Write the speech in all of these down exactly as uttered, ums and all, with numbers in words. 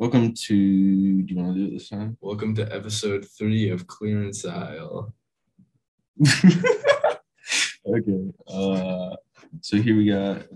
Welcome to, do you want to do it this time? Welcome to episode three of Clearance Aisle. Okay. Uh, so here we got,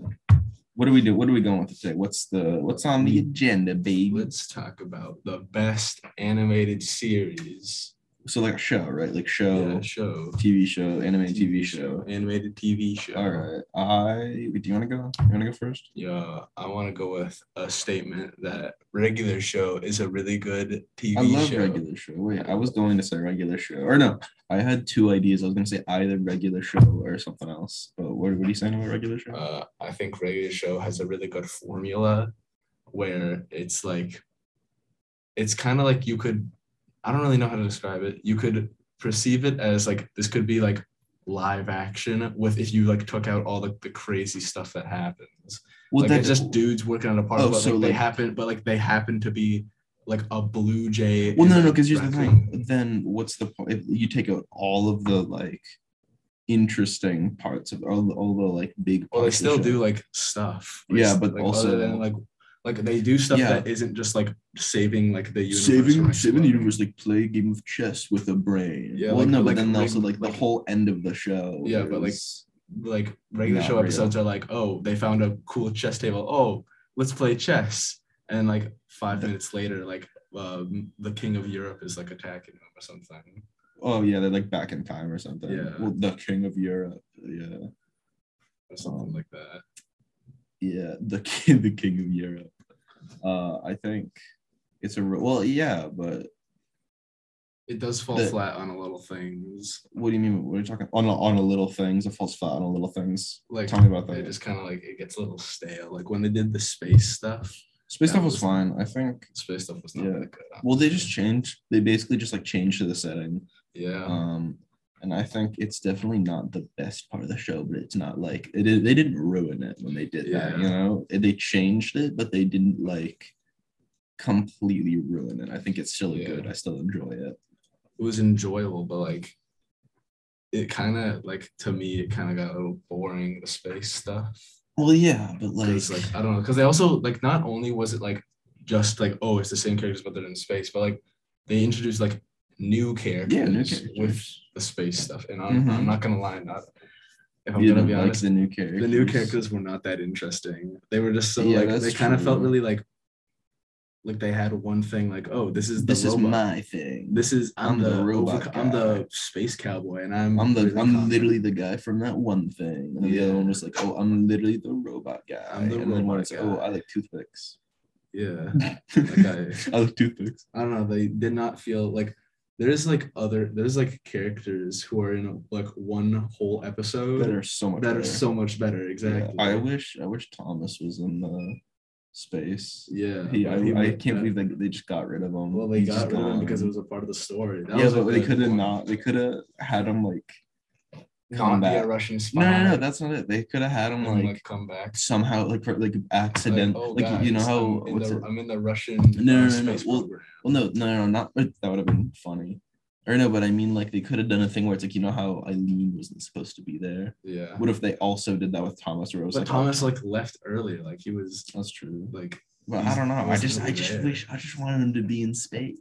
what do we do? What are we going with today? What's the, what's on the agenda, babe? Let's talk about the best animated series. So like a show, right? Like show, yeah, show, T V show, animated T V, T V show, animated T V show. All right. I do you want to go? You want to go first? Yeah, I want to go with a statement that Regular Show is a really good T V show. I love show. Regular Show. Wait, I was going to say Regular Show, or no, I had two ideas. I was going to say either Regular Show or something else. But what, what are you saying about Regular Show? Uh, I think Regular Show has a really good formula, where it's like, it's kind of like you could. I don't really know how to describe it. You could perceive it as like, this could be like live action with, if you like took out all the, the crazy stuff that happens. Well, like they're just dudes working on a park, oh, but so like, like they happen, but like they happen to be like a blue jay. Well, no, no, because here's the thing. Then what's the point? If you take out all of the like interesting parts of all, all the like big. Well, they still do like stuff. Yeah, but like, also other than, like. Like, they do stuff yeah. that isn't just, like, saving, like, the universe. Saving, saving the universe, like, play a game of chess with a brain. Yeah, well, like, no, like, but then like, also, like, like, the whole end of the show. Yeah, but, like, like regular show episodes real. are like, oh, they found a cool chess table. Oh, let's play chess. And, like, five yeah. minutes later, like, um, the king of Europe is, like, attacking them or something. Oh, yeah, they're, like, back in time or something. Yeah. Well, the king of Europe. Yeah. Or something um, like that. Yeah, the king, the king of Europe. Uh, I think it's a well, yeah, but it does fall the, flat on a little things. What do you mean? What are you talking on a, on a little things? It falls flat on a little things. Like, tell me about that. It just kind of like it gets a little stale. Like when they did the space stuff. Space stuff was, was fine. I think space stuff was not yeah. that good. Honestly. Well, they just changed. They basically just like changed to the setting. Yeah. Um, and I think it's definitely not the best part of the show, but it's not like it is, they didn't ruin it when they did yeah. that, you know, they changed it, but they didn't like completely ruin it. I think it's still yeah. good. I still enjoy it. It was enjoyable, but like it kind of like to me, it kind of got a little boring, the space stuff. Well, yeah, but like, like I don't know, because they also like not only was it like just like, oh, it's the same characters, but they're in space, but like they introduced like new characters, yeah, new characters with the space stuff, and I'm, mm-hmm. I'm not gonna lie, not if I'm you gonna be like honest, the new characters, the new characters were not that interesting. They were just so yeah, like they kind of felt really like, like they had one thing like, oh, this is the this robot. is my thing. This is I'm, I'm the, the robot. Over, I'm the space cowboy, and I'm I'm the really I'm confident. literally the guy from that one thing. And yeah. the other one was like, oh, I'm literally the robot guy. I'm the and robot guy. Like, oh, I like toothpicks. Yeah, like I, I like toothpicks. I don't know. They did not feel like. There's like other, there's like characters who are in like one whole episode that are so much that better. are so much better. Exactly. Yeah, I wish, I wish Thomas was in the space. Yeah, he, I, he I can't believe they, they just got rid of him. Well, they He's got rid gone. of him because it was a part of the story. That yeah, was but they could have not. They could have had him like come back. A Russian spy. No, no, no, that's not it. They could have had him like, like come back somehow, like like accident, like, oh, like guys, you know how I'm in, the, I'm in the Russian. No, no, no, no. Well, well, no, no, no, not that would have been funny, or no, but I mean like they could have done a thing where it's like you know how Eileen wasn't supposed to be there. Yeah. What if they also did that with Thomas Rose? But like, Thomas like left earlier, like he was. That's true. Like, but I don't know. I just, I just there. wish, I just wanted him to be in space.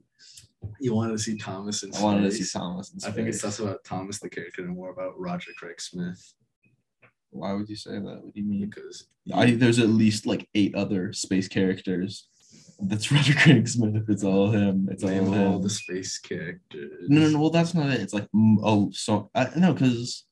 You wanted to see Thomas in space. I wanted to see Thomas in space. I think it's less about Thomas the character and more about Roger Craig Smith. Why would you say that? What do you mean? Because I think there's at least like eight other space characters. That's Roger Craig Smith. It's all him. It's all him. All the space characters. No, no, no. Well, that's not it. It's like oh, so I, no, because.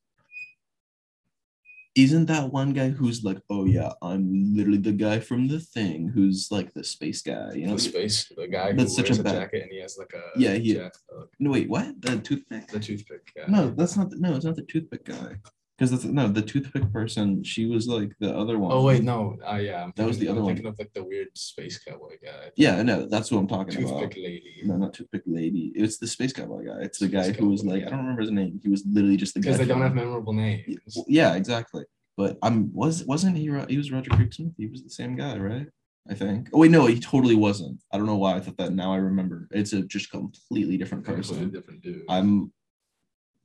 Isn't that one guy who's like, oh yeah, I'm literally the guy from the thing who's like the space guy, you know? The space, the guy that's who such wears a, a jacket and he has like a yeah, he. Jacket. No wait, what? The toothpick? The toothpick guy. No, that's not. The, no, it's not the toothpick guy. Because that's no, the toothpick person. She was like the other one. Oh wait, no, uh, yeah, I'm that thinking, was the other I'm one. Thinking of like the weird space cowboy guy. Yeah, no, that's what I'm talking toothpick about. Toothpick lady. No, not toothpick lady. It's the space cowboy guy. It's the space guy who was like guy. I don't remember his name. He was literally just the guy. Because they don't have memorable names. Yeah, exactly. But I'm was wasn't he? He was Roger Craig Smith. He was the same guy, right? I think. Oh wait, no, he totally wasn't. I don't know why I thought that. Now I remember. It's a just completely different person. Completely different dude. I'm.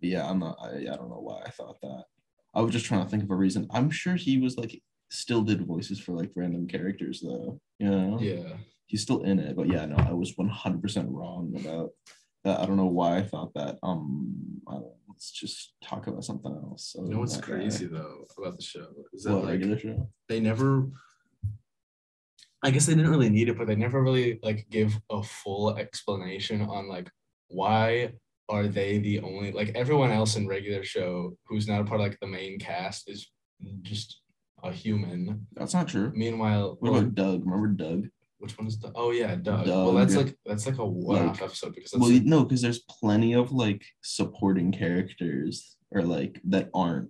Yeah, I'm not. I, I don't know why I thought that. I was just trying to think of a reason. I'm sure he was like still did voices for like random characters though. You know? Yeah. he's still in it. But yeah, no, I was one hundred percent wrong about that. I don't know why I thought that. Um, I don't know. Let's just talk about something else. You know what's crazy guy. though about the show is that what, like regular show? They never, I guess they didn't really need it, but they never really like give a full explanation on like why are they the only, like everyone else in regular show who's not a part of like the main cast is just a human. That's not true. Meanwhile, what about like, Doug? Remember Doug? Which one is Doug? Oh yeah, Doug. Doug. Well, that's like that's like a one-off like, episode because that's well, like, no, because there's plenty of like supporting characters or like that aren't.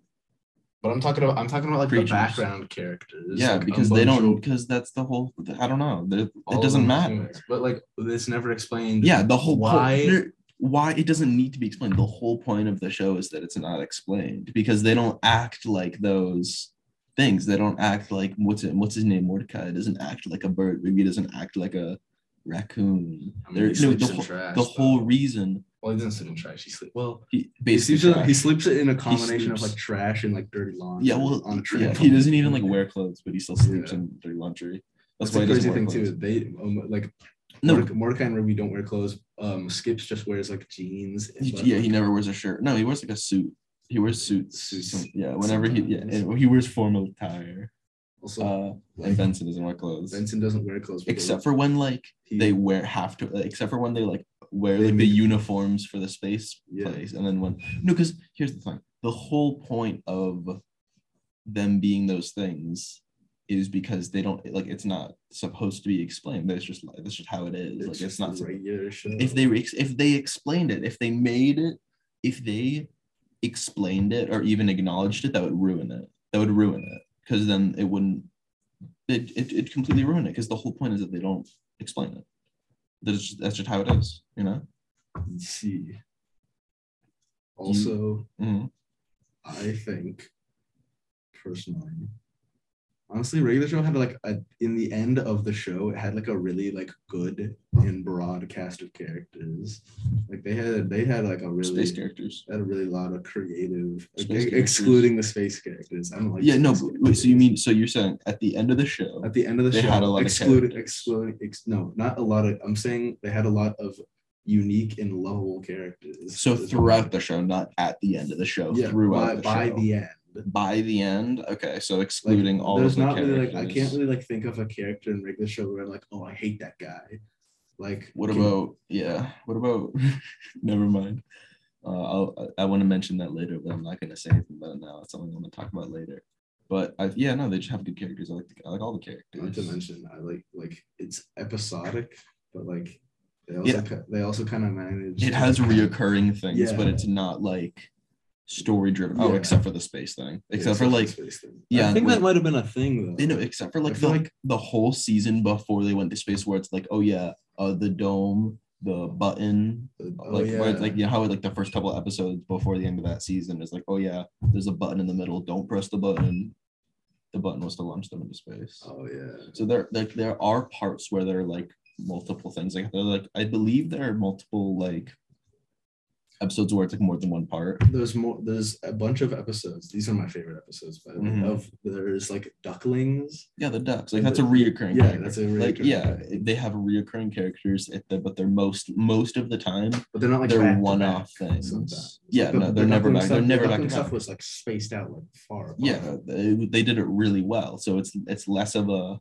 But I'm talking about I'm talking about like creatures. The background characters. Yeah, like, because they don't because that's the whole. I don't know. It doesn't matter. Humans, but like this never explained. Yeah, the whole why po- why it doesn't need to be explained. The whole point of the show is that it's not explained because they don't act like those. Things they don't act like what's it what's his name Mordecai doesn't act like a bird, maybe doesn't act like a raccoon. I mean, no, the, whole, trash, the whole reason well he doesn't sleep in trash he sleeps well he basically he sleeps, in, he sleeps in a combination of like trash and like dirty laundry. Yeah, well on a trash yeah, he doesn't even like wear clothes but he still sleeps yeah. in dirty laundry. That's, that's why the crazy thing clothes. Too they um, like no Mordecai and Ruby don't wear clothes. um Skips just wears like jeans and, he, but, yeah like, he never wears a shirt. No, he wears like a suit. He wears suits. suits. Yeah, whenever Sometimes. he yeah, and he wears formal attire. Also, uh, like, and Benson doesn't wear clothes. Benson doesn't wear clothes except for when like he, they wear have to. Like, except for when they like wear they like make, the uniforms for the space yeah. place, and then when no, because here's the thing: the whole point of them being those things is because they don't like it's not supposed to be explained. That's just that's just how it is. It's like it's not regular show. If they if they explained it, if they made it, if they. explained it or even acknowledged it, that would ruin it. That would ruin it because then it wouldn't. It it it completely ruin it because the whole point is that they don't explain it. That's just, that's just how it is, you know. Let's see. Also, mm-hmm. I think personally, honestly, regular show had like a in the end of the show, it had like a really like good and broad cast of characters. Like they had they had like a really space characters had a really lot of creative like, ex- excluding the space characters. I don't like yeah no but, wait, so you mean so you're saying at the end of the show at the end of the they show had a lot excluded of excluding ex, no not a lot of I'm saying they had a lot of unique and lovable characters. So throughout the show, not at the end of the show. Yeah, throughout by the, by show. the end. By the end, okay, so excluding like, all there's of not the really like I can't really like think of a character in regular show where I'm like, oh, I hate that guy. Like, what can... about yeah? What about? Never mind. Uh, I'll, I I want to mention that later, but I'm not going to say anything about it now. It's something I'm going to talk about later. But I, yeah, no, they just have good characters. I like the, I like all the characters. Not to mention, I like like it's episodic, but like they also yeah. ca- they also kind of manage. It has like, reoccurring things, yeah. but it's not like. Story driven. Yeah. Oh, except for the space thing. Except, except for like, yeah. I think like, that might have been a thing though. You know, except for like the, like the whole season before they went to space, where it's like, oh yeah, uh, the dome, the button, the, like oh, yeah. where it's like, you know how like the first couple of episodes before the end of that season is like, oh yeah, there's a button in the middle. Don't press the button. The button was to launch them into space. Oh yeah. So there, like, there are parts where there are like multiple things. Like, they're like, I believe there are multiple like. Episodes where it's like more than one part. There's more. There's a bunch of episodes. These are my favorite episodes. But mm-hmm. of there's like ducklings. Yeah, the ducks. Like that's a reoccurring. Yeah, character. that's a reoccurring. Like yeah, character. They have reoccurring characters, at the, but they're most most of the time. But they're not like they're one-off things. Sometimes. Yeah, like the, no, they're, they're never back. Stuff, they're never the back. Stuff was like spaced out like far. Apart. Yeah, they, they did it really well. So it's it's less of a.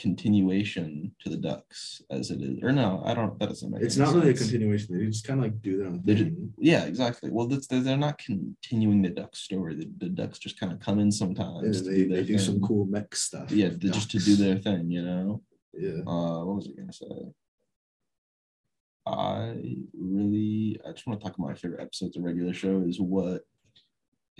Continuation to the ducks as it is or no I don't that doesn't make it's not sense. Really a continuation they just kind of like do their own thing just, yeah exactly well that's they're not continuing the duck story the, the ducks just kind of come in sometimes yeah, they do, they do some cool mech stuff yeah they, just to do their thing you know yeah uh what was I gonna say I really I just want to talk about my favorite episodes of regular show is what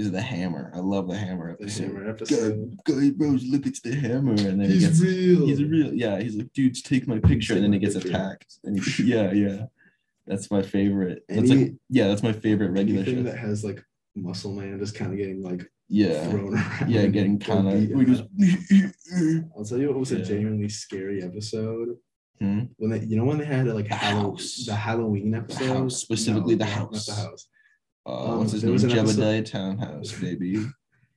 is the hammer. I love the hammer episode. The hammer episode. God, God, bros, look, it's the hammer. And then he's he gets, real. He's real. Yeah, he's like, dudes, take my picture. Take and then he gets picture. attacked. And he, yeah, yeah. That's my favorite. Any, that's like, yeah, that's my favorite regular show. That has like muscle man just kind of getting like yeah. thrown around. Yeah, getting kind of. I'll tell you what was yeah. a genuinely scary episode. Hmm? When they, you know when they had like the Halloween, house. The Halloween episode? The house, specifically no, the house. Not the house. Uh, um, what's his name? Jebediah Townhouse, baby.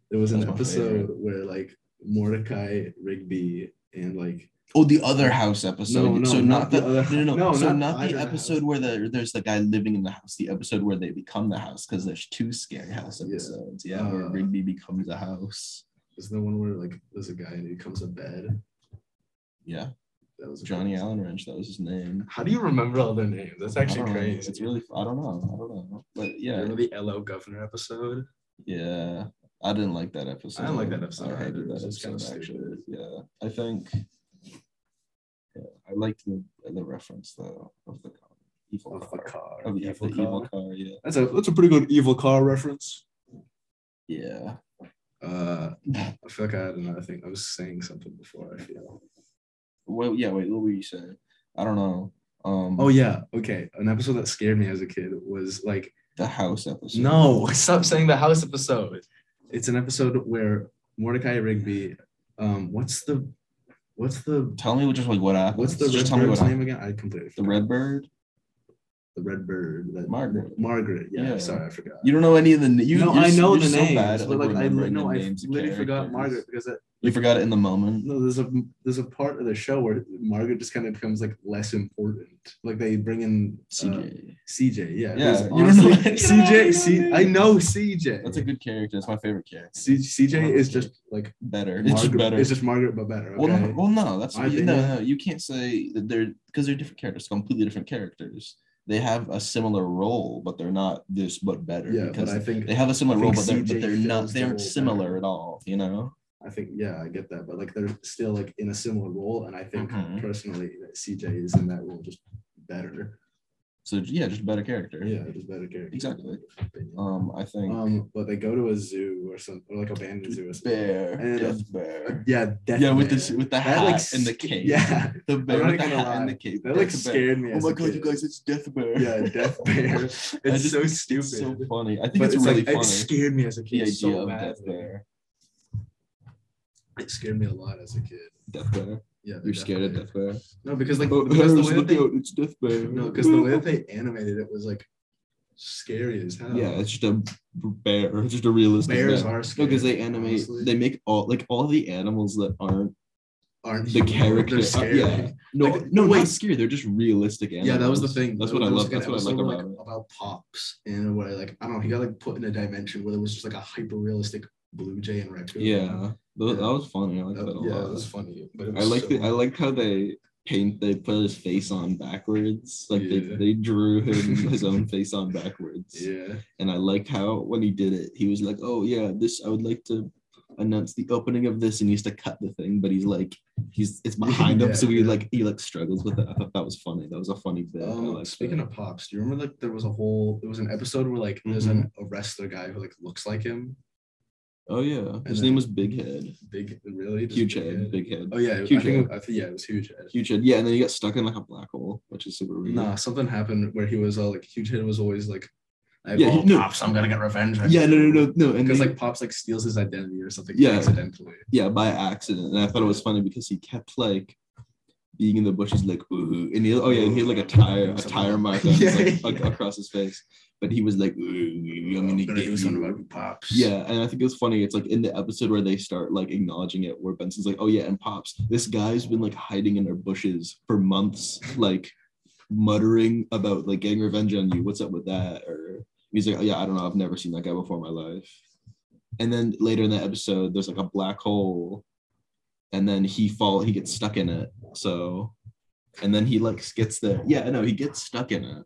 There was an episode where like Mordecai Rigby and like Oh, the other house episode. No, no, so not, not the, the other, no, no, no, no. So not, not the episode house. Where the, there's the guy living in the house. The episode where they become the house, because there's two scary house episodes. Yeah, yeah uh, where Rigby becomes a house. Is the one where like there's a guy and he becomes a bed? Yeah, that was Johnny Allen Wrench. That was his name. How do you remember all their names? That's actually crazy. Know. It's really. I don't know. I don't know. But yeah, remember the L O Governor episode? Yeah, I didn't like that episode. I didn't like that episode. I hated that episode. Kind of actually, yeah, I think. Yeah, I liked the the reference though of the car, evil of car, the car, of the evil, evil, evil car. Yeah, that's a that's a pretty good evil car reference. Yeah, uh, I feel like I had another thing. I was saying something before. I feel. Well, yeah. Wait, what were you saying? I don't know. Um. Oh yeah. Okay. An episode that scared me as a kid was like the house episode. No, stop saying the house episode. It's an episode where Mordecai Rigby. Um. What's the What's the tell me just like what happened? What's the just Red Bird's name again? I completely forgot. The Red Bird. The Red Bird. That, Margaret. Margaret. Yeah, yeah. Sorry, I forgot. You don't know any of the you. No, I know the so names. Bad but like I no, I literally forgot Margaret because it, you like, forgot it in the moment. No, there's a there's a part of the show where Margaret just kind of becomes like less important. Like they bring in C J. Uh, C J. Yeah. Yeah. You honestly, don't know C J. C. I know C J. That's a good character. That's my favorite character. C, C J is just like better. Margaret, it's just better. It's just Margaret but better. Okay? Well, no, well, no. That's no, no. You can't say that they're because they're different characters. Completely different characters. They have a similar role, but they're not this, but better. Yeah, because but I think they have a similar role, but they're, but they're not. They aren't similar better. At all. You know. I think yeah, I get that, but like they're still like in a similar role, and I think mm-hmm. personally that C J is in that role just better. So yeah, just better character. Yeah, just better character. Exactly. Um, I think. Um, but they go to a zoo or some or like abandoned zoo. Or something. Bear. And death a, bear. Yeah, death yeah, with the with the that hat like, and the cape. Yeah, the bear with the hat lie. And the cape. That like scared me. Oh my god, you guys! It's death bear. Yeah, death bear. It's just, so stupid. It's so funny. I think but it's, it's really like, funny. It scared me as a kid. The idea so of death bear. It scared me a lot as a kid. Death bear. Yeah, you're scared of Death Bear. No, because like oh, because the way that they, out, it's Death Bear. No, because the way that they animated it was like scary as hell. Yeah, it's just a bear. It's just a realistic. Bears bear. Are scary. No, because they animate. Honestly. They make all like all the animals that aren't aren't the characters. Uh, yeah, no, like, no, wait. Not scary. They're just realistic animals. Yeah, that was the thing. That's what I love. That's what I like about like, it. About Pops and what I like. I don't know. He got like put in a dimension where there was just like a hyper realistic blue jay and raccoon. Yeah. That yeah. was funny. I liked that, that a yeah, lot. Yeah, it was funny. But it was I like so the, I liked how they paint. They put his face on backwards. Like yeah. they, they drew him his own face on backwards. Yeah. And I liked how when he did it, he was like, "Oh yeah, this I would like to announce the opening of this," and he used to cut the thing. But he's like, he's it's behind yeah, him, so he yeah. like he like struggles with it. I thought that was funny. That was a funny bit. Um, speaking that. Of Pops, do you remember like there was a whole there was an episode where like mm-hmm. there's an, a wrestler guy who like looks like him. Oh yeah, and his name was Big Head. Big, really? Just huge big head, head, big head. Oh yeah, huge I think, head. I think, yeah, it was huge head. Huge head, yeah, and then he got stuck in like a black hole, which is super weird. Nah, something happened where he was all uh, like, huge head was always like, I yeah, he, no. Pops, I'm gonna get revenge. Right yeah, no, no, no, no, and because like Pops like steals his identity or something yeah, accidentally. Yeah, by accident, and I thought it was funny because he kept like. Being in the bushes, like ooh, and he oh yeah, he had like a tire, a tire mark on his, like, yeah, yeah. across his face. But he was like, ooh, I'm gonna get you. Pops. Yeah, and I think it's funny. It's like in the episode where they start like acknowledging it, where Benson's like, oh yeah, and Pops, this guy's been like hiding in our bushes for months, like muttering about like getting revenge on you. What's up with that? Or he's like, oh yeah, I don't know, I've never seen that guy before in my life. And then later in that episode, there's like a black hole. And then he fall, he gets stuck in it. So, and then he like gets there. Yeah, no, he gets stuck in it.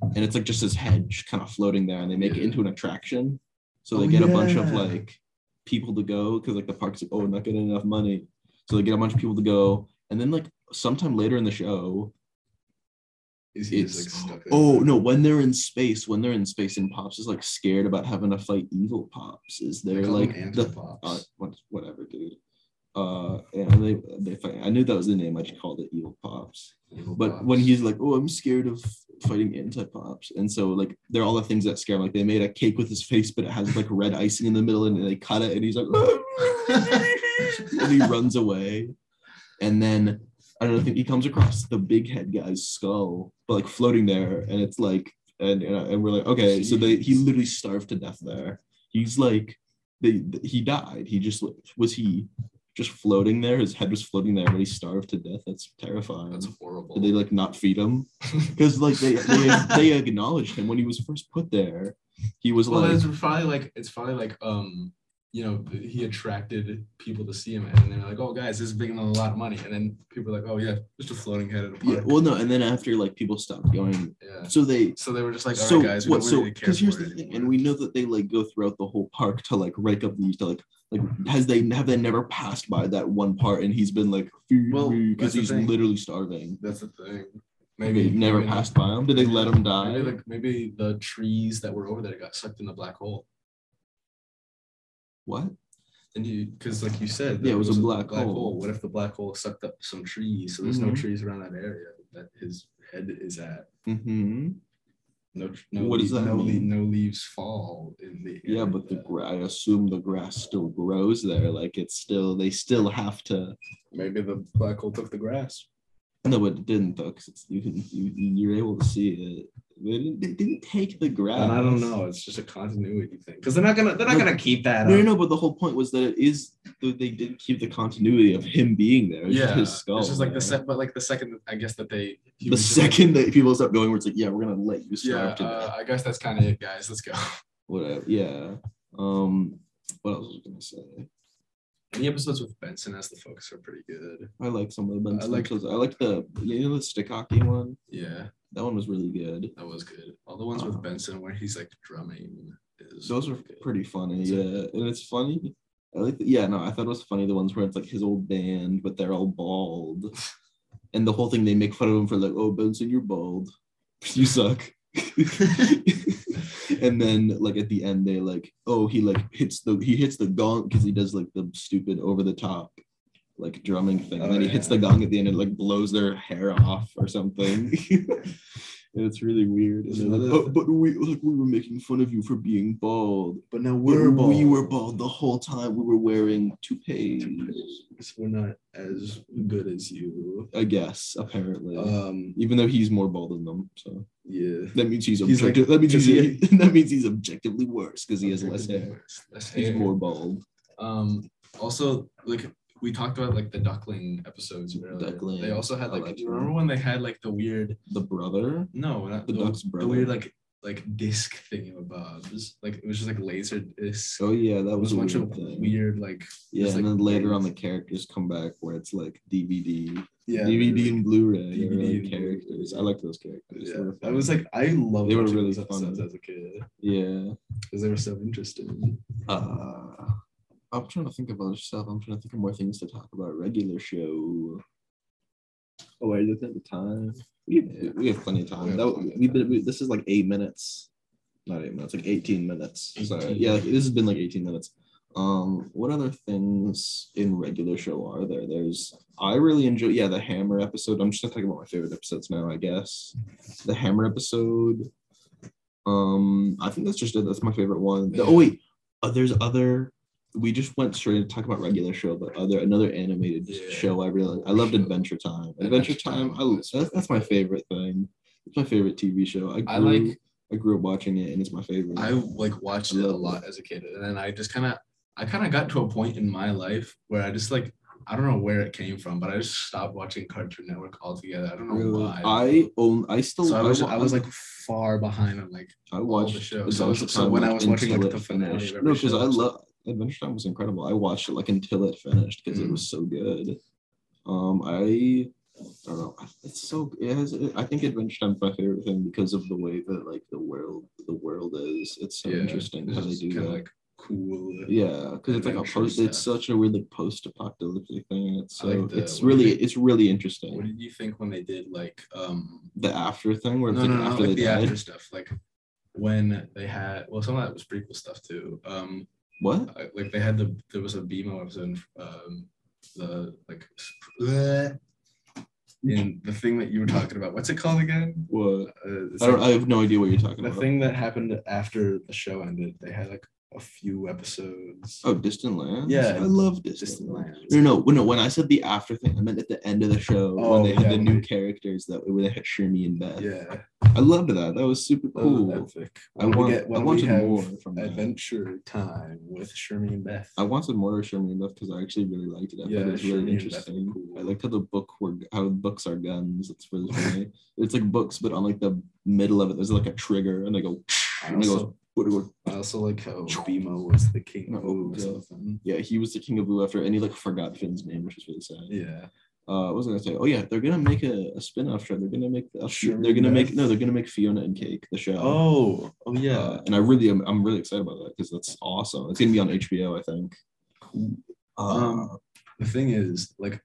And it's like just his head just kind of floating there and they make yeah. it into an attraction. So they oh, get yeah. a bunch of like people to go because like the park's like, oh, we're not getting enough money. So they get a bunch of people to go. And then like sometime later in the show, Is he it's, just, like, stuck there? Oh no, when they're in space, when they're in space and Pops is like scared about having to fight evil Pops. Is there like, the, uh, whatever, dude. Uh, and they, they fight. I knew that was the name. I just called it Evil Pops. Evil but Pops. When he's like, "Oh, I'm scared of fighting anti-Pops," and so like, they're all the things that scare him. Like they made a cake with his face, but it has like red icing in the middle, and they cut it, and he's like, and he runs away. And then I don't know. I think he comes across the big head guy's skull, but like floating there, and it's like, and and we're like, okay, Jeez. So they he literally starved to death there. He's like, they he died. He just was he. just floating there. His head was floating there, but he starved to death. That's terrifying. That's horrible. Did they like not feed him? Because like they they, they acknowledged him when he was first put there. He was well, like. Well, it's probably like it's probably like um. you know, he attracted people to see him, and they're like, "Oh, guys, this is bringing in a lot of money." And then people are like, "Oh, yeah, just a floating head at a park." Yeah, well, no, and then after like people stopped going, yeah. so they, so they were just like, "All so right, guys, we what, don't so, really care." Because here's the thing, and we know that they like go throughout the whole park to like rake up leaves to like, like has they have they never passed by that one part, and he's been like, well, because he's literally starving. That's the thing. Maybe they never passed by him. Did they let him die? Maybe like maybe the trees that were over there got sucked in the black hole. What? And you, because like you said, yeah, it was, was a black, black hole. hole. What if the black hole sucked up some trees? So there's mm-hmm. no trees around that area that his head is at. Mm-hmm. No, no. What does that no, mean? No leaves fall in the area. Yeah, but the gra- I assume the grass still grows there. Like it's still, they still have to. Maybe the black hole took the grass. No, it didn't though, because you can you you're able to see it. They didn't, they didn't take the grass. And I don't know. It's just a continuity thing. Because they're not gonna they're not no, gonna keep that. No, up. no. But the whole point was that it is they did keep the continuity of him being there. It's yeah, just his skull. It's just like man. the se- but like the second I guess that they the second like, that people start going where it's like yeah we're gonna let you starve yeah, to uh, I guess that's kind of it, guys. Let's go. Whatever. Yeah. Um. What else was I gonna say? The episodes with Benson as the focus are pretty good. I like some of the Benson I like, episodes. I like the, you know, the stick hockey one? Yeah. That one was really good. That was good. All the ones uh, with Benson where he's, like, drumming. Is those are good. Pretty funny, yeah. yeah. And it's funny. I like, the, yeah, no, I thought it was funny, the ones where it's, like, his old band, but they're all bald. And the whole thing, they make fun of him for, like, oh, Benson, you're bald. You suck. And then like at the end they like oh he like hits the he hits the gong because he does like the stupid over the top like drumming thing oh, and then yeah. he hits the gong at the end and like blows their hair off or something. And it's really weird. And they're like, oh, but we like, we were making fun of you for being bald, but now we're but bald. We were bald the whole time. We were wearing toupees. toupees. We're not as good as you, I guess. Apparently, um, even though he's more bald than them, so yeah, that means he's, he's objective. Like, that means he's he, that means he's objectively worse because he has less hair. less hair. He's more bald. Um, also, like. We talked about like the duckling episodes earlier. Duckling. They also had like, like do you remember when they had like the weird the brother? No, not the, the duck's brother. The weird like like disc thingamabobs. Like it was just like laser discs. Oh yeah, that was a bunch of thing. weird like. Yeah, just, and like, then later things. on the characters come back where it's like D V D. Yeah, D V D and Blu-ray. D V D and characters. I like those characters. Yeah, I was like, I loved. They were really fun as a kid. Yeah, because they were so interesting. Uh I'm trying to think of other stuff. I'm trying to think of more things to talk about. Regular show. Oh, wait, look at the time. We have, yeah. we have plenty of time. We that, plenty we've been, we, this is like eight minutes. Not eight minutes, like eighteen minutes. eighteen. Sorry. Yeah, like, this has been like eighteen minutes. Um, what other things in regular show are there? There's, I really enjoy, yeah, the Hammer episode. I'm just talking about my favorite episodes now, I guess. The Hammer episode. Um, I think that's just it. That's my favorite one. The, oh, wait. Uh, there's other... We just went straight to talk about regular show, but other another animated yeah, show I really I loved show. Adventure Time. Adventure, Adventure Time, Time. I that's, that's my favorite thing. It's my favorite T V show. I grew, I like. I grew up watching it, and it's my favorite. I like watched I it a lot it. as a kid, and then I just kind of I kind of got to a point in my life where I just like I don't know where it came from, but I just stopped watching Cartoon Network altogether. I don't know really? why. I own. I still. So I was I, I was like far behind on like I watched all the shows. So, was, so when I was watching like the finale, finished. no, because I love. Adventure Time was incredible. I watched it like until it finished because mm. it was so good. Um, I, I don't know. It's so. It has, it, I think Adventure Time is my favorite thing because of the way that like the world, the world is. It's so yeah, interesting it's how they do that. Like cool. Yeah, because it's like a post. Stuff. It's such a weird like post-apocalyptic thing. It's so. Like the, it's really. Think, it's really interesting. What did you think when they did like um the after thing? Where no, it's like no, no, after no, like they the died? after stuff. Like when they had. Well, some of that was prequel stuff too. Um. What? Uh, like they had the there was a B M O episode, um, the like, bleh, in the thing that you were talking about. What's it called again? What? Uh, I don't. Like, I have no idea what you're talking the about. The thing that happened after the show ended. They had like a few episodes. Oh, Distant Lands? Yeah. I love Distant, Distant Lands. Lands. No, no, no, when I said the after thing, I meant at the end of the show oh, when they had yeah, the new right. characters that where they had Shermy and Beth. Yeah. I loved that. That was super cool. Was epic. I, want, get, I wanted more from Adventure that. Time with Shermy and Beth. I wanted more of Shermy and Beth because I actually really liked it. I yeah, it was Shermy really interesting. Cool. I liked how the book were how books are guns. It's really funny. It's like books, but on like the middle of it, there's like a trigger, and they go. I and also, it goes, I also like how B M O was the king of Boo or something. Yeah, he was the king of Boo after, and he like forgot Finn's name, which was really sad. Yeah. Uh, what was I gonna say? Oh yeah, they're gonna make a, a spin-off show. They're gonna make the, sure, they're gonna yes. make no, they're gonna make Fiona and Cake the show. Oh, oh yeah. Uh, and I really am, I'm really excited about that because that's awesome. It's gonna be on H B O, I think. Cool. Uh, um, the thing is, like,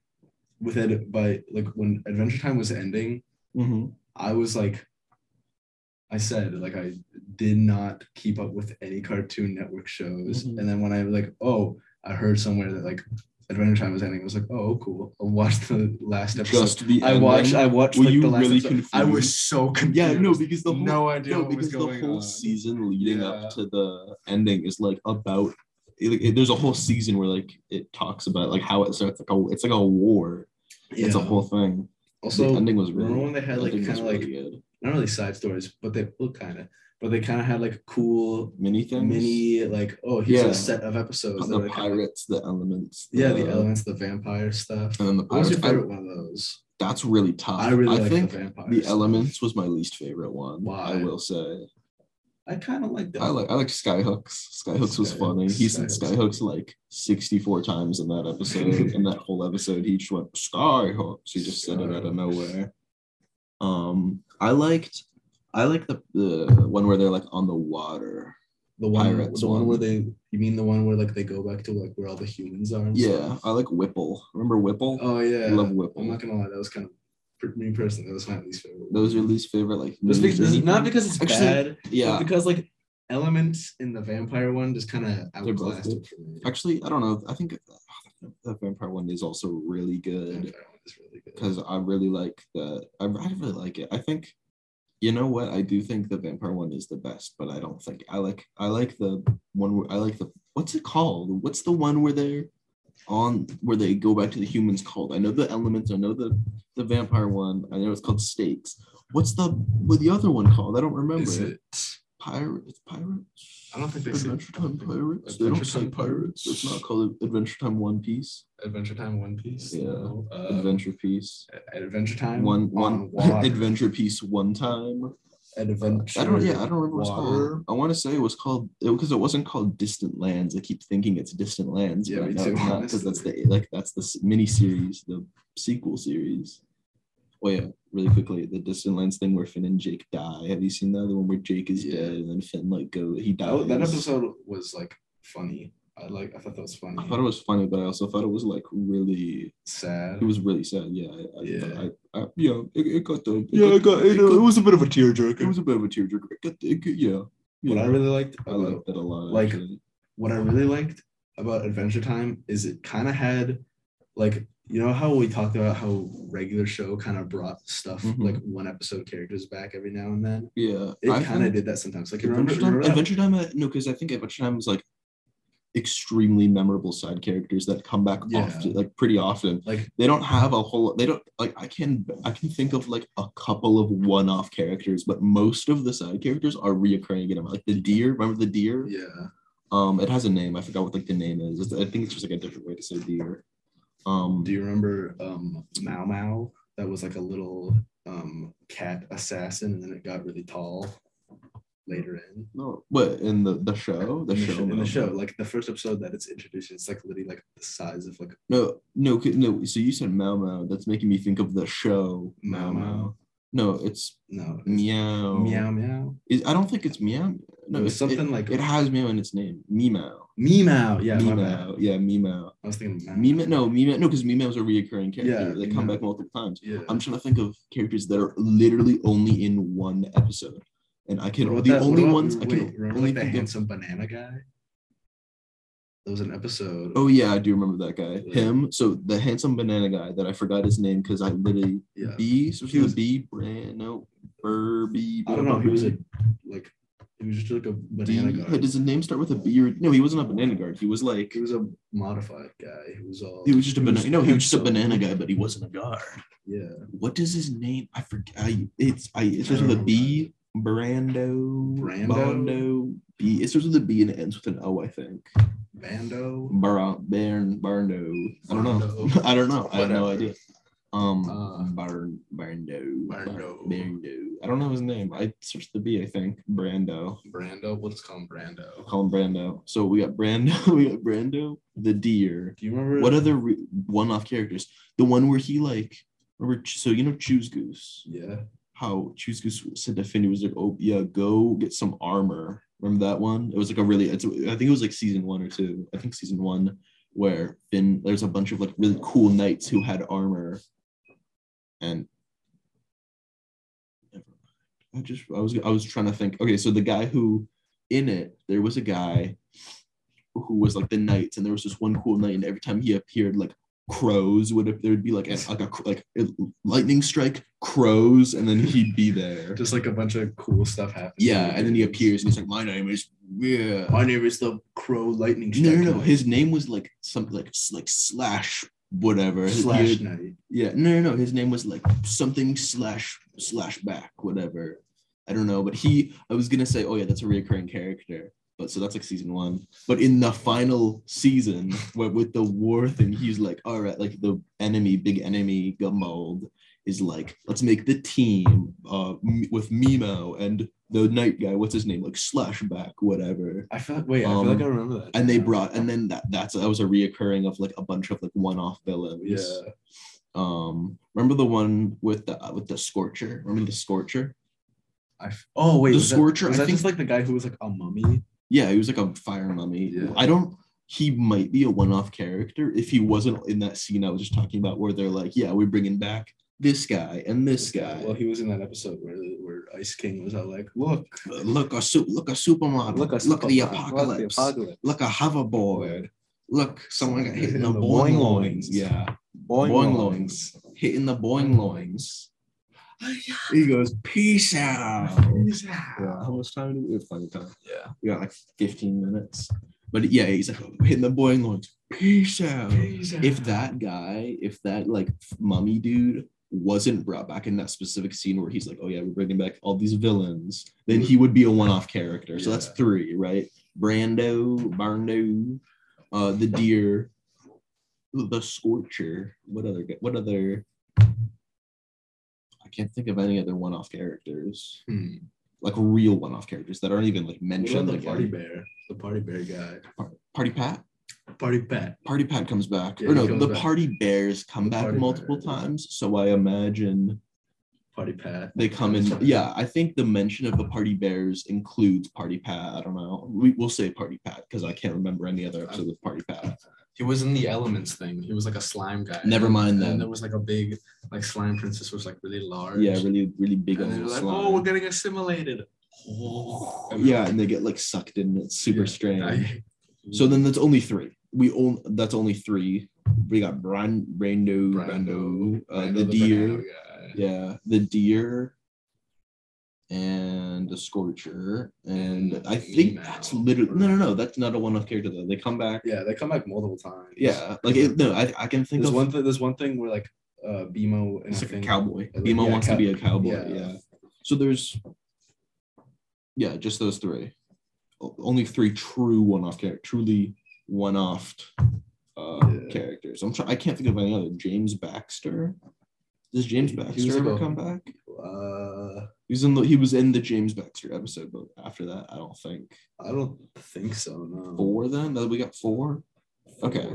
with it by like when Adventure Time was ending, mm-hmm. I was like, I said like I did not keep up with any Cartoon Network shows, mm-hmm. and then when I was like, oh, I heard somewhere that like. Adventure Time was ending. I was like, "Oh, cool! I'll watch the last episode." Just the I watched. I watched. Were like, you the last really episode. Confused? I was so confused. Yeah, no, because the whole, no idea no, what was going on. Because the whole on. season leading yeah. up to the ending is like about. It, it, there's a whole season where like it talks about like how it starts. Like a, it's like a war. Yeah. It's a whole thing. Also, the ending was really. Remember when they had like kind of like really not really side stories, but they look kind of. But they kind of had like cool mini things, mini like oh here's yeah. a set of episodes. The that pirates, kinda, the elements, the, yeah, the elements, the vampire stuff. And then the pirates. What was your favorite I, one of those? That's really tough. I really I think the vampire. The stuff. Elements was my least favorite one. Why? I will say. I kind of like that. I like I like Skyhooks. Skyhooks Sky was funny. He said Skyhooks like sixty-four times in that episode. In that whole episode, he just went Skyhooks. He just Sky said it out of nowhere. Um, I liked. I like the, the one where they're like on the water. The one, Pirates the one, one where they, you mean the one where like they go back to like where all the humans are? And yeah, stuff? I like Whipple. Remember Whipple? Oh yeah, I love Whipple. I'm not gonna lie, that was kind of me personally. That was my least favorite. Those are least favorite, like just because, this is not because it's actually, bad. Yeah, but because like elements in the vampire one just kind of outclassed it for me. Actually, I don't know. I think oh, the vampire one is also really good. Because really I really like the. I, I really like it. I think. You know what? I do think the vampire one is the best, but I don't think I like. I like the one where I like the what's it called? What's the one where they're on where they go back to the humans called? I know the elements. I know the the vampire one. I know it's called Stakes. What's the what the other one called? I don't remember. Is it Pirates? Pirates? I don't think they Adventure say Time Pirates. Adventure they don't Time say Pirates. It's not called Adventure Time One Piece. Adventure Time One Piece. Yeah. No. Um, Adventure Piece. Adventure Time. One one on Adventure Piece one time. Adventure. I don't. Yeah, I don't remember what it's called. I want to say it was called because it, it wasn't called Distant Lands. I keep thinking it's Distant Lands. Yeah, me too. Because that's the like that's the mini series, the sequel series. Oh yeah, really quickly, the Distant Lands thing where Finn and Jake die. Have you seen that? The one where Jake is yeah. dead and then Finn like go he dies. Oh, that episode was like funny. I like I thought that was funny. I thought it was funny, but I also thought it was like really sad. It was really sad. Yeah. I, yeah. I, I, I, yeah. It, it got the. It yeah. Got, it got. It, it, got, it was a bit of a tearjerker. It was a bit of a tearjerker. It got. It, yeah. What know, I really liked. I liked that a lot. Like actually. What I really liked about Adventure Time is it kind of had, like. You know how we talked about how Regular Show kind of brought stuff, mm-hmm. like one episode characters back every now and then? Yeah. It kind of did that sometimes. Like, Adventure remember, Time, remember Adventure Time uh, no, because I think Adventure Time was like extremely memorable side characters that come back yeah. often, like pretty often. Like, they don't have a whole, they don't, like, I can, I can think of like a couple of one-off characters, but most of the side characters are reoccurring in them. Like the deer, remember the deer? Yeah. Um, It has a name. I forgot what like the name is. It's, I think it's just like a different way to say deer. Um, Do you remember um, Mau Mau? That was like a little um, cat assassin, and then it got really tall later in. No, what in the, the show? The in show. The, in the show, like the first episode that it's introduced, it's like literally like the size of like. No, no, no. So you said Mau Mau. That's making me think of the show Mau Mau. Mau. No, it's no it's meow meow meow. Is I don't think it's meow. No, it's something it, like it has meow in its name. Me-Mow. Me-Mow. Yeah, Me-Mow. Yeah, Me-Mow. I was thinking Me-Mow. No, Me-Mow. No, because Me-Mow is a reoccurring character. Yeah, they come back multiple times. Yeah. I'm trying to think of characters that are literally only in one episode, and I can. What the that, only about, ones wait, I can. Remember only like that handsome of. Banana guy. There was an episode. Oh yeah, I do remember that guy. Yeah. Him. So the handsome banana guy that I forgot his name because I literally yeah. B. So he was B. Brando. Burby. I don't know. He was a like. He He was just like a banana D, guard. Does his name start with a B? Or, no, he wasn't a banana guard. He was like... He was a modified guy. He was all... He was just a banana... No, he was just a banana guy, but he wasn't a guard. Yeah. What does his name... I forget. I, it's... I. It starts with a B. Brando. Brando. Brando. B. It starts with a B and it ends with an O, I think. Brando. Bar- Baron. Barno. I don't know. I don't know. Whatever. I have no idea. Um, uh, Bar- Brando. Brando. Brando. I don't know his name. I searched the B, I think. Brando. Brando? Let's call him Brando. I'll call him Brando. So we got Brando. We got Brando the deer. Do you remember? What other re- one-off characters? The one where he, like, remember, so you know Choose Goose? Yeah. How Choose Goose said to Finn, he was like, oh, yeah, go get some armor. Remember that one? It was like a really, it's, I think it was like season one or two. I think season one, where Finn, there's a bunch of like really cool knights who had armor. And I just I was I was trying to think. Okay, so the guy who in it, there was a guy who was like the knights, and there was this one cool knight, and every time he appeared, like crows would have, there would be like a, like a like a lightning strike, crows, and then he'd be there. Just like a bunch of cool stuff happens. Yeah, and then he appears and he's like, my name is yeah, my name is the crow lightning strike. No, no, no. His name was like something like like slash. Whatever slash had, night. Yeah, no, no, no. His name was like something slash slash back, whatever. I don't know, but he. I was gonna say, oh yeah, that's a reoccurring character. But so that's like season one. But in the final season, where with the war thing, he's like, all right, like the enemy, big enemy, Gummold is like, let's make the team uh with Me-Mow and the night guy. What's his name? Like Slashback, whatever. I feel like wait, um, I feel like I remember that. And they brought, and then that that's that was a reoccurring of like a bunch of like one-off villains. Yeah. Um, remember the one with the uh, with the Scorcher? Remember the Scorcher? I oh wait, the was Scorcher. That, was I that think, just like the guy who was like a mummy. Yeah, he was like a fire mummy. Yeah. I don't. He might be a one-off character if he wasn't in that scene I was just talking about, where they're like, yeah, we're bringing back this guy and this guy. Well, he was in that episode where where Ice King was out like, look, uh, look a su- look a supermodel, look a super- look the apocalypse, look, the apocalypse. Look a hoverboard, look someone got hit in the, the boing loins, yeah, boing, boing loins, hitting the boing loins. Oh, yeah. He goes, peace out. Peace out. Yeah. How much time do we have? Funny time. Yeah, we got like fifteen minutes. But yeah, he's like hitting the boing loins. Peace out. Peace out. If that guy, if that like mummy dude wasn't brought back in that specific scene where he's like, oh yeah, we're bringing back all these villains, then he would be a one-off character. Yeah. So that's three, right? Brando, Barno, uh, the deer, the Scorcher. What other? What other? I can't think of any other one-off characters, hmm. like real one-off characters that aren't even like mentioned. What about the party bear, the party bear guy, Party Pat. Party Pat. Party Pat comes back. Yeah, or no, the back. Party Bears come back multiple bear, times. Yeah. So I imagine Party Pat. They come in. Yeah, I think the mention of the Party Bears includes Party Pat. I don't know. We, we'll say Party Pat because I can't remember any other episode of Party Pat. He was in the Elements thing. He was like a slime guy. Never mind that. And there was like a big, like slime princess was like really large. Yeah, really, really big. And they were like, slime. Oh, we're getting assimilated. Oh. And yeah, and they get like sucked in. It's super yeah, strange. I, so then that's only three. We own that's only three. We got Brando, Brando, Brando, uh, Brando the, the deer, yeah, the deer, and the Scorcher, and, and I think Me-Mow. That's literally no, no, no. That's not a one-off character though. They come back. Yeah, they come back multiple times. Yeah, like it, no, I, I can think there's of one. Th- there's one thing where like uh, B M O and it's I like think, a cowboy. Like, B M O yeah, wants cow- to be a cowboy. Yeah. yeah. So there's yeah, just those three. Only three true one-off characters. Truly. One-off uh, yeah. characters. I'm trying. I can't think of any other. James Baxter. Does James Baxter ever about, come back? Uh, he was in the. He was in the James Baxter episode, but after that, I don't think. I don't think so. No. Four then? No, we got four. four. Okay.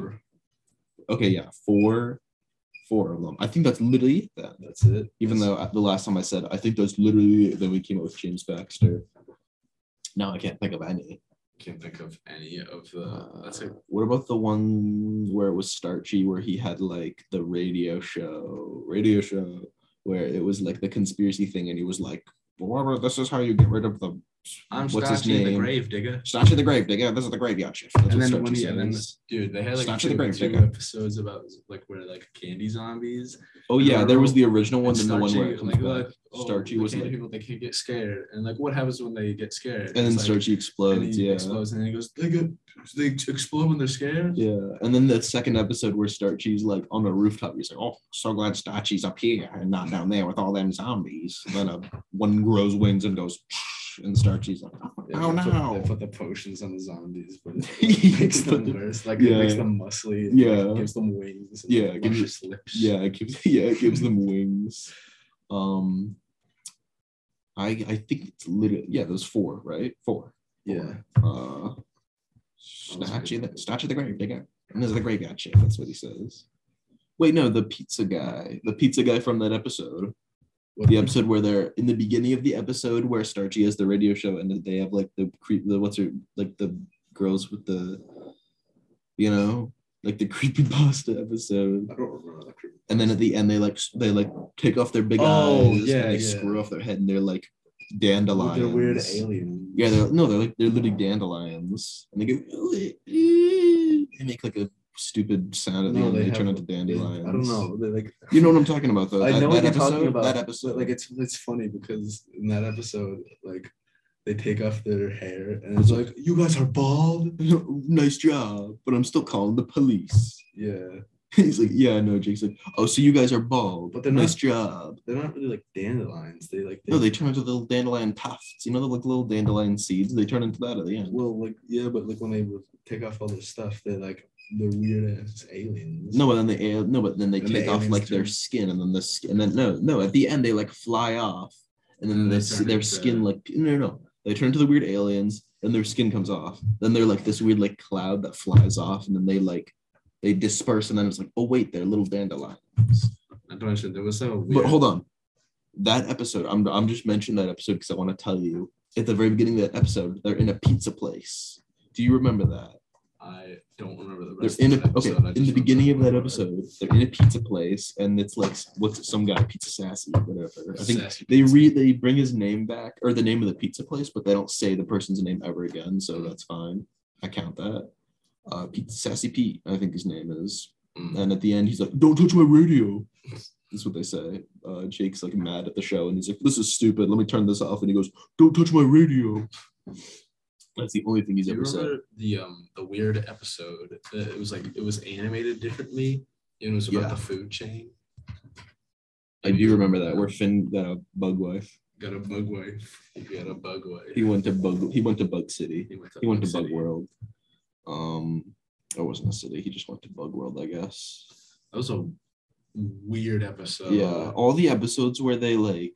Okay. Yeah. Four. Four of them. I think that's literally that. That's it. Even that's though the last time I said, I think that's literally then we came up with James Baxter. Now I can't think of any. Can't think of any of the uh, that's like, what about the one where it was Starchy, where he had like the radio show radio show where it was like the conspiracy thing and he was like, well, this is how you get rid of the I'm What's Starchy the Gravedigger. Starchy the Gravedigger. This is the graveyard shift. That's and then when yeah, and then, dude, they had like two, the two episodes about like where like candy zombies. Oh yeah, there was the original one and, and Starchy, the one where it like, like, oh, Starchy was like people they can't get scared and like what happens when they get scared. And then like, Starchy explodes. And he yeah, explodes and then he goes they get they explode when they're scared. Yeah, and then the second episode where Starchy's like on a rooftop, he's like, oh, so glad Starchy's up here and not down there with all them zombies. And then uh, one grows wings and goes. And Starchy's like, oh, yeah, oh they put, no! They put the potions on the zombies, but it makes them worse. Like yeah. it makes them muscly. And yeah, like, gives them wings. And yeah, it gives, lips. yeah, it gives yeah, it gives them wings. Um, I I think it's literally yeah, those four right, four. Yeah. Four. Uh, Starchy the Starchy the grave digger. And there's the graveyard shit. That's what he says. Wait, no, the pizza guy, the pizza guy from that episode. What? The episode where they're in the beginning of the episode where Starchy has the radio show and they have like the creep, the what's her like the girls with the, you know, like the creepypasta episode. I don't remember that creepypasta. And then at the end they like they like take off their big oh, eyes yeah, and they yeah. screw off their head and they're like dandelions. They're weird aliens. Yeah, they're no, they're like they're literally dandelions and they go they make like a stupid sound at the no, end. They, they turn into dandelions. I don't know. They like you know what I'm talking about though. I know that, what that you're episode, talking about. That episode, like it's it's funny because in that episode, like they take off their hair and it's like you guys are bald. Nice job, but I'm still calling the police. Yeah. He's like, yeah, no. Jake's like, oh, so you guys are bald, but they're nice not, job. They're not really like dandelions. They like they, no, they turn into little dandelion tufts. You know, the like little dandelion seeds. They turn into that at the end. Well, like yeah, but like when they take off all their stuff, they like. The weird ass aliens. No, but then they no, but then they and take the off like too. Their skin, and then the skin, and then no, no. At the end, they like fly off, and then and they, they their skin like no, no. They turn into the weird aliens, and their skin comes off. Then they're like this weird like cloud that flies off, and then they like they disperse, and then it's like oh wait, they're little dandelions. I don't know. There was so weird. But hold on, that episode. I'm I'm just mentioning that episode because I want to tell you at the very beginning of that episode, they're in a pizza place. Do you remember that? I don't remember the rest they're in a, of the okay, in the beginning of that episode, they're in a pizza place, and it's like, what's it, some guy, Pizza Sassy, whatever. I think Sassy they re they bring his name back, or the name of the pizza place, but they don't say the person's name ever again, so that's fine. I count that. Uh, Pizza Sassy Pete, I think his name is. Mm. And at the end, he's like, don't touch my radio. That's what they say. Uh, Jake's like mad at the show, and he's like, this is stupid, let me turn this off. And he goes, don't touch my radio. That's the only thing he's Do ever said. The um the weird episode. Uh, it was like it was animated differently. It was about yeah. the food chain. I do remember that. Where Finn got a bug wife. Got a bug wife. He got a bug wife. He went to bug. He went to Bug City. He went to, he went bug, to bug World. Um, it wasn't a city. He just went to Bug World, I guess. That was a weird episode. Yeah, all the episodes where they like.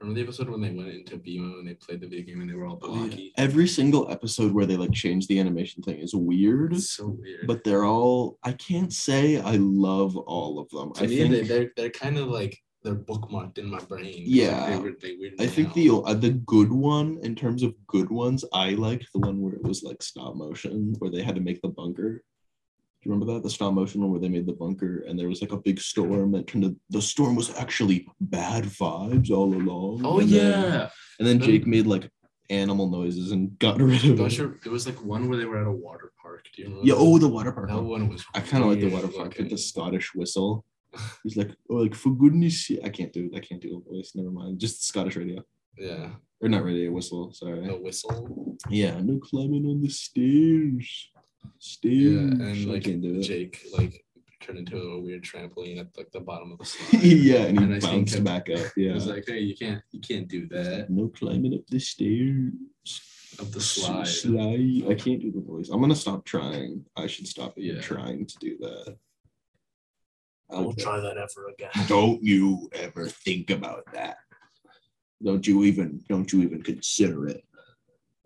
Remember the episode when they went into B M O and they played the video game and they were all blocky? Every single episode where they like change the animation thing is weird. It's so weird. But they're all, I can't say I love all of them. To I me, think they, they're, they're kind of like, they're bookmarked in my brain. Yeah. They were, they I think the, uh, the good one, in terms of good ones, I liked the one where it was like stop motion, where they had to make the bunker. Do you remember that? The stop motion one where they made the bunker and there was like a big storm that turned to, the storm was actually bad vibes all along. Oh, and yeah. Then, and then Jake made like animal noises and got rid of Don't it. You, there was like one where they were at a water park. Do you remember? Yeah, oh, the water park. That one was I kind of like the water park with the Scottish whistle. He's like, oh, like for goodness sake. I can't do it. I can't do a voice. Never mind. Just the Scottish radio. Yeah. Or not radio, whistle. Sorry. The whistle? Yeah. No climbing on the stairs. Steve yeah, and like Jake like turned into a weird trampoline at like the bottom of the slide. Yeah, and he and bounced kept, back up. Yeah, he's like, hey, you can't, you can't do that. No climbing up the stairs, up the slide. slide. I can't do the voice. I'm gonna stop trying. I should stop yeah. trying to do that. I won't okay. try that ever again. Don't you ever think about that? Don't you even? Don't you even consider it?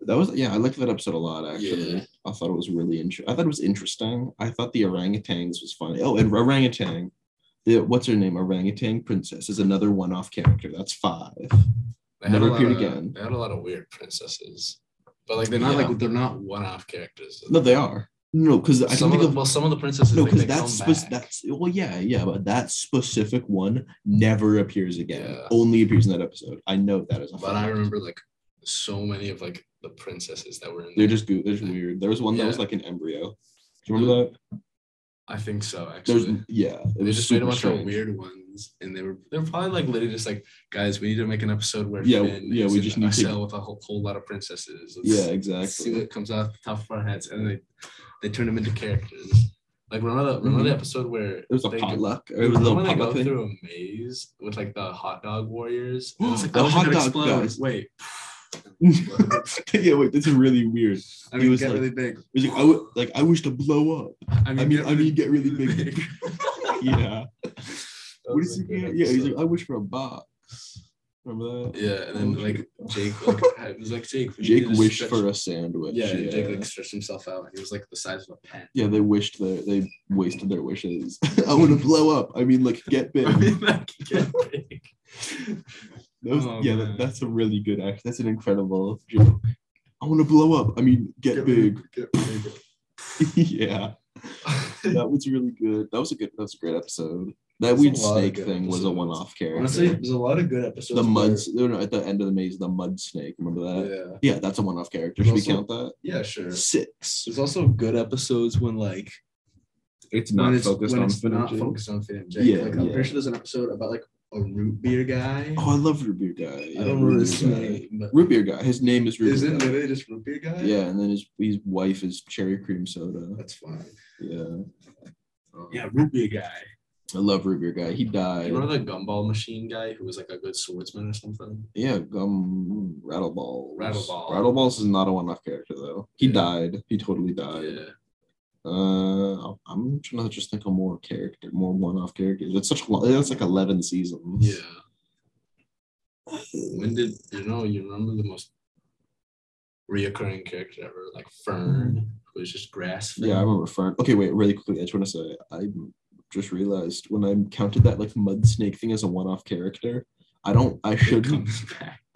That was yeah, I liked that episode a lot actually. Yeah. I thought it was really interesting. I thought it was interesting. I thought the orangutans was funny. Oh, and orangutan, the what's her name? Orangutan princess is another one-off character. That's five. They never appeared of, again. They had a lot of weird princesses, but like they're not yeah. like they're not one-off characters. No, they are. No, because I can think of, of well, some of the princesses. No, because that's spe- that's well, yeah, yeah, but that specific one never appears again. Yeah. Only appears in that episode. I know that as a. But fact. I remember like. so many of like the princesses that were in there. They're just good. They're just weird. There was one that yeah. was like an embryo. Do you remember that? I think so. Actually, There's, yeah. It they just made a bunch strange. of weird ones, and they were they're probably like literally just like, guys, we need to make an episode where yeah, Finn yeah, we just need to sell with a whole, whole lot of princesses. Let's, yeah, exactly. See what comes out the top of our heads, and they they turn them into characters. Like remember the, remember mm-hmm. the episode where it was a potluck. Go, it was a little potluck thing. They go through a maze with like the hot dog warriors. It was like the hot dog guys. Wait. yeah, wait, this is really weird. I mean, get like, really big. It was like, I w- like, I wish to blow up. I mean, I mean, get, I mean, get really big. big. yeah. What is like he? Yeah, he's like, I wish for a box. Remember that? Yeah, and then like Jake, like, it was like Jake. Jake wished stretch. for a sandwich. Yeah, yeah, Jake like stretched himself out. He was like the size of a pen. Yeah, they wished their, they wasted their wishes. I want to blow up. I mean, like get big. I mean, like get big. That was, oh, yeah, that, that's a really good act. That's an incredible joke. I want to blow up. I mean, get, get big. Get big. yeah, that was really good. That was a good. That was a great episode. That There's weird snake thing episodes. was a one-off character. Honestly, there's a lot of good episodes. The mud, where... no, at the end of the maze, the mud snake. Remember that? Yeah, yeah, that's a one-off character. Should also, we count that? Yeah, sure. Six. There's also good episodes when like it's not it's, focused on Finn and Jake. Focused on Finn and Jake. Yeah, like, yeah. I'm pretty sure there's an episode about like a root beer guy. Oh, I love root beer guy. Yeah, I don't remember his name. But... root beer guy. His name is root. Is beer it guy. literally just root beer guy? Yeah, and then his his wife is cherry cream soda. That's fine. Yeah. Um, yeah, root beer guy. I love root beer guy. He died. You remember the gumball machine guy who was like a good swordsman or something? Yeah, gum rattleballs. Rattleballs. Rattleballs is not a one-off character though. He yeah. died. He totally died. Yeah. Uh, I'm trying to just think of more character, more one-off characters. It's such a that's like eleven seasons. Yeah. When did you know? You remember the most reoccurring character ever, like Fern, who was just grass. Fern. Yeah, I remember Fern. Okay, wait, really quickly, I just want to say I. just realized when I counted that like mud snake thing as a one-off character, I don't I shouldn't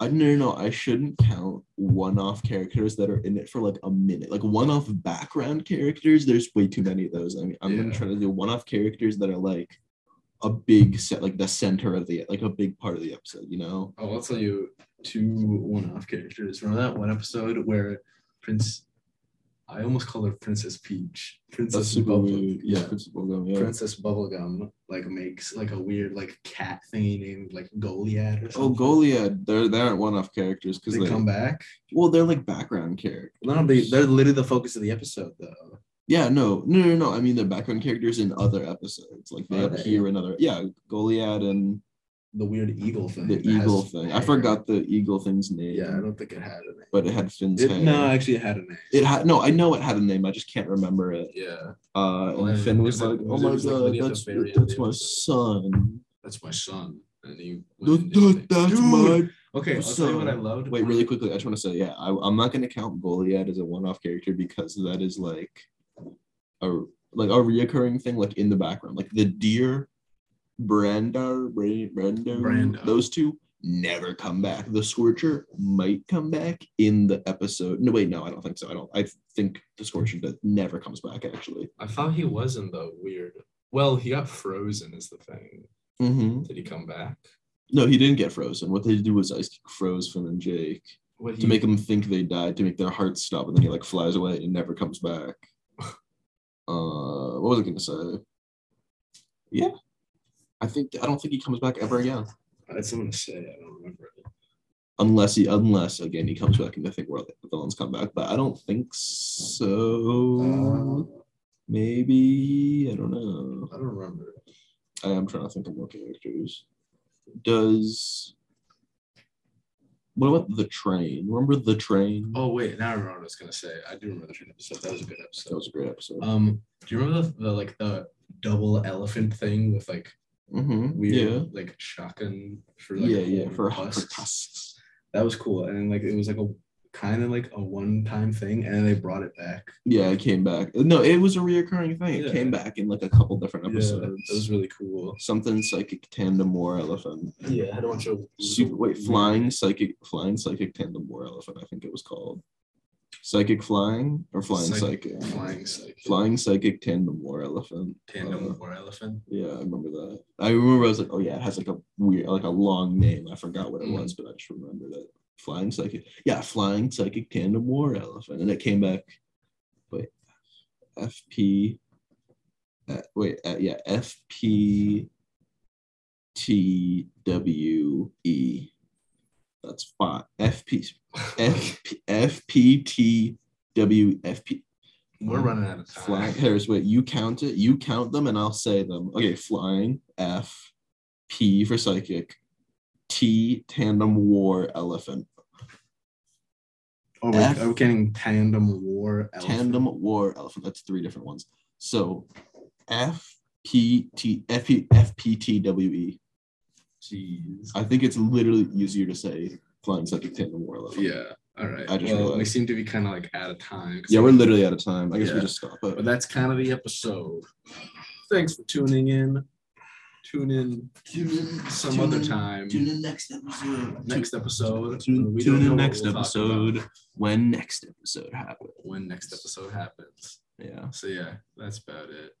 I no, no no I shouldn't count one-off characters that are in it for like a minute. Like one-off background characters, there's way too many of those. I mean, I'm yeah. gonna try to do one-off characters that are like a big set, like the center of the like a big part of the episode, you know? Oh, I'll tell you two one-off characters. Remember that one episode where Prince I almost call her Princess Peach. Princess Bubblegum. Yeah, yeah. Princess Bubblegum. Yeah. Princess Bubblegum like makes like a weird like cat thingy named like Goliad or something. Oh, Goliad. They're they aren't one-off characters because they, they come back. Well, they're like background characters. No, they they're literally the focus of the episode though. Yeah, no, no, no, no. I mean, they're background characters in other episodes. Like they okay. appear in other. Yeah, Goliad and the weird eagle thing. The eagle thing. Hair. I forgot the eagle thing's name. Yeah, I don't think it had a name. But it had Finn's it, hair. No, actually, it had a name. It had no. I know it had a name. I just can't remember it. Yeah. Uh, well, and Finn was like, "Oh my god, that's that's my son. That's my son." And he. Went and that's my. Okay, I'll tell you what I loved. Wait, really quickly, I just want to say, yeah, I, I'm not going to count Goliad as a one-off character because that is like a like a reoccurring thing, like in the background, like the deer. Brando, Brando, Brando, those two never come back. The Scorcher might come back in the episode. No, wait, no, I don't think so. I don't. I think the Scorcher never comes back. Actually, I thought he was in the weird. Well, he got frozen, is the thing. Mm-hmm. Did he come back? No, he didn't get frozen. What they did was Ice froze Finn and Jake what, to he... make them think they died, to make their hearts stop, and then he like flies away and never comes back. uh, what was I gonna say? Yeah. I think I don't think he comes back ever again. That's what I'm gonna say. I don't remember it. Unless he, unless again he comes back, and I think where the villains come back, but I don't think so. Uh, Maybe I don't know. I don't remember. I am trying to think of more characters. Does what about the train? Remember the train? Oh wait, now I remember what I was gonna say. I do remember the train episode. That was a good episode. That was a great episode. Um, do you remember the, the like the double elephant thing with like. Mm-hmm. Weird, yeah. like shotgun for like yeah, yeah, for tusks. That was cool, and like it was like a kind of like a one-time thing, and then they brought it back. Yeah, it came back. No, it was a reoccurring thing. It yeah. came back in like a couple different episodes. Yeah, that was really cool. Something Psychic Tandem War Elephant. Yeah, I had a bunch of super wait flying psychic flying psychic tandem war elephant. I think it was called psychic flying or flying psychic, psychic. flying psychic flying psychic tandem war elephant tandem uh, war elephant yeah I remember that I remember I was like oh yeah it has like a weird like a long name I forgot what it mm. was but I just remembered it Flying Psychic. Yeah, Flying Psychic Tandem War Elephant. And it came back, wait, F P, uh, wait, uh, yeah, F P T W E. That's fine. F P, F P T W F P. We're running out of time. Flying, Harris, wait, you count it. You count them and I'll say them. Okay, Flying, F, P for Psychic, T, Tandem War Elephant. Oh, wait, I'm getting Tandem War Elephant. Tandem War Elephant. That's three different ones. So, F, P, T, F, P, F, P, T, W, E. Jeez. I think it's literally easier to say Flying Psychic Tandem War Elephant. Yeah. All right. I just well, we seem to be kind of like out of time. Yeah, we're like, literally out of time. I guess yeah. we just stop it. But that's kind of the episode. Thanks for tuning in. Tune in, tune in some tune other in, time. Tune in next episode. Next episode. Tune, tune in next we'll episode when next episode happens. When next episode happens. Yeah. So yeah, that's about it. You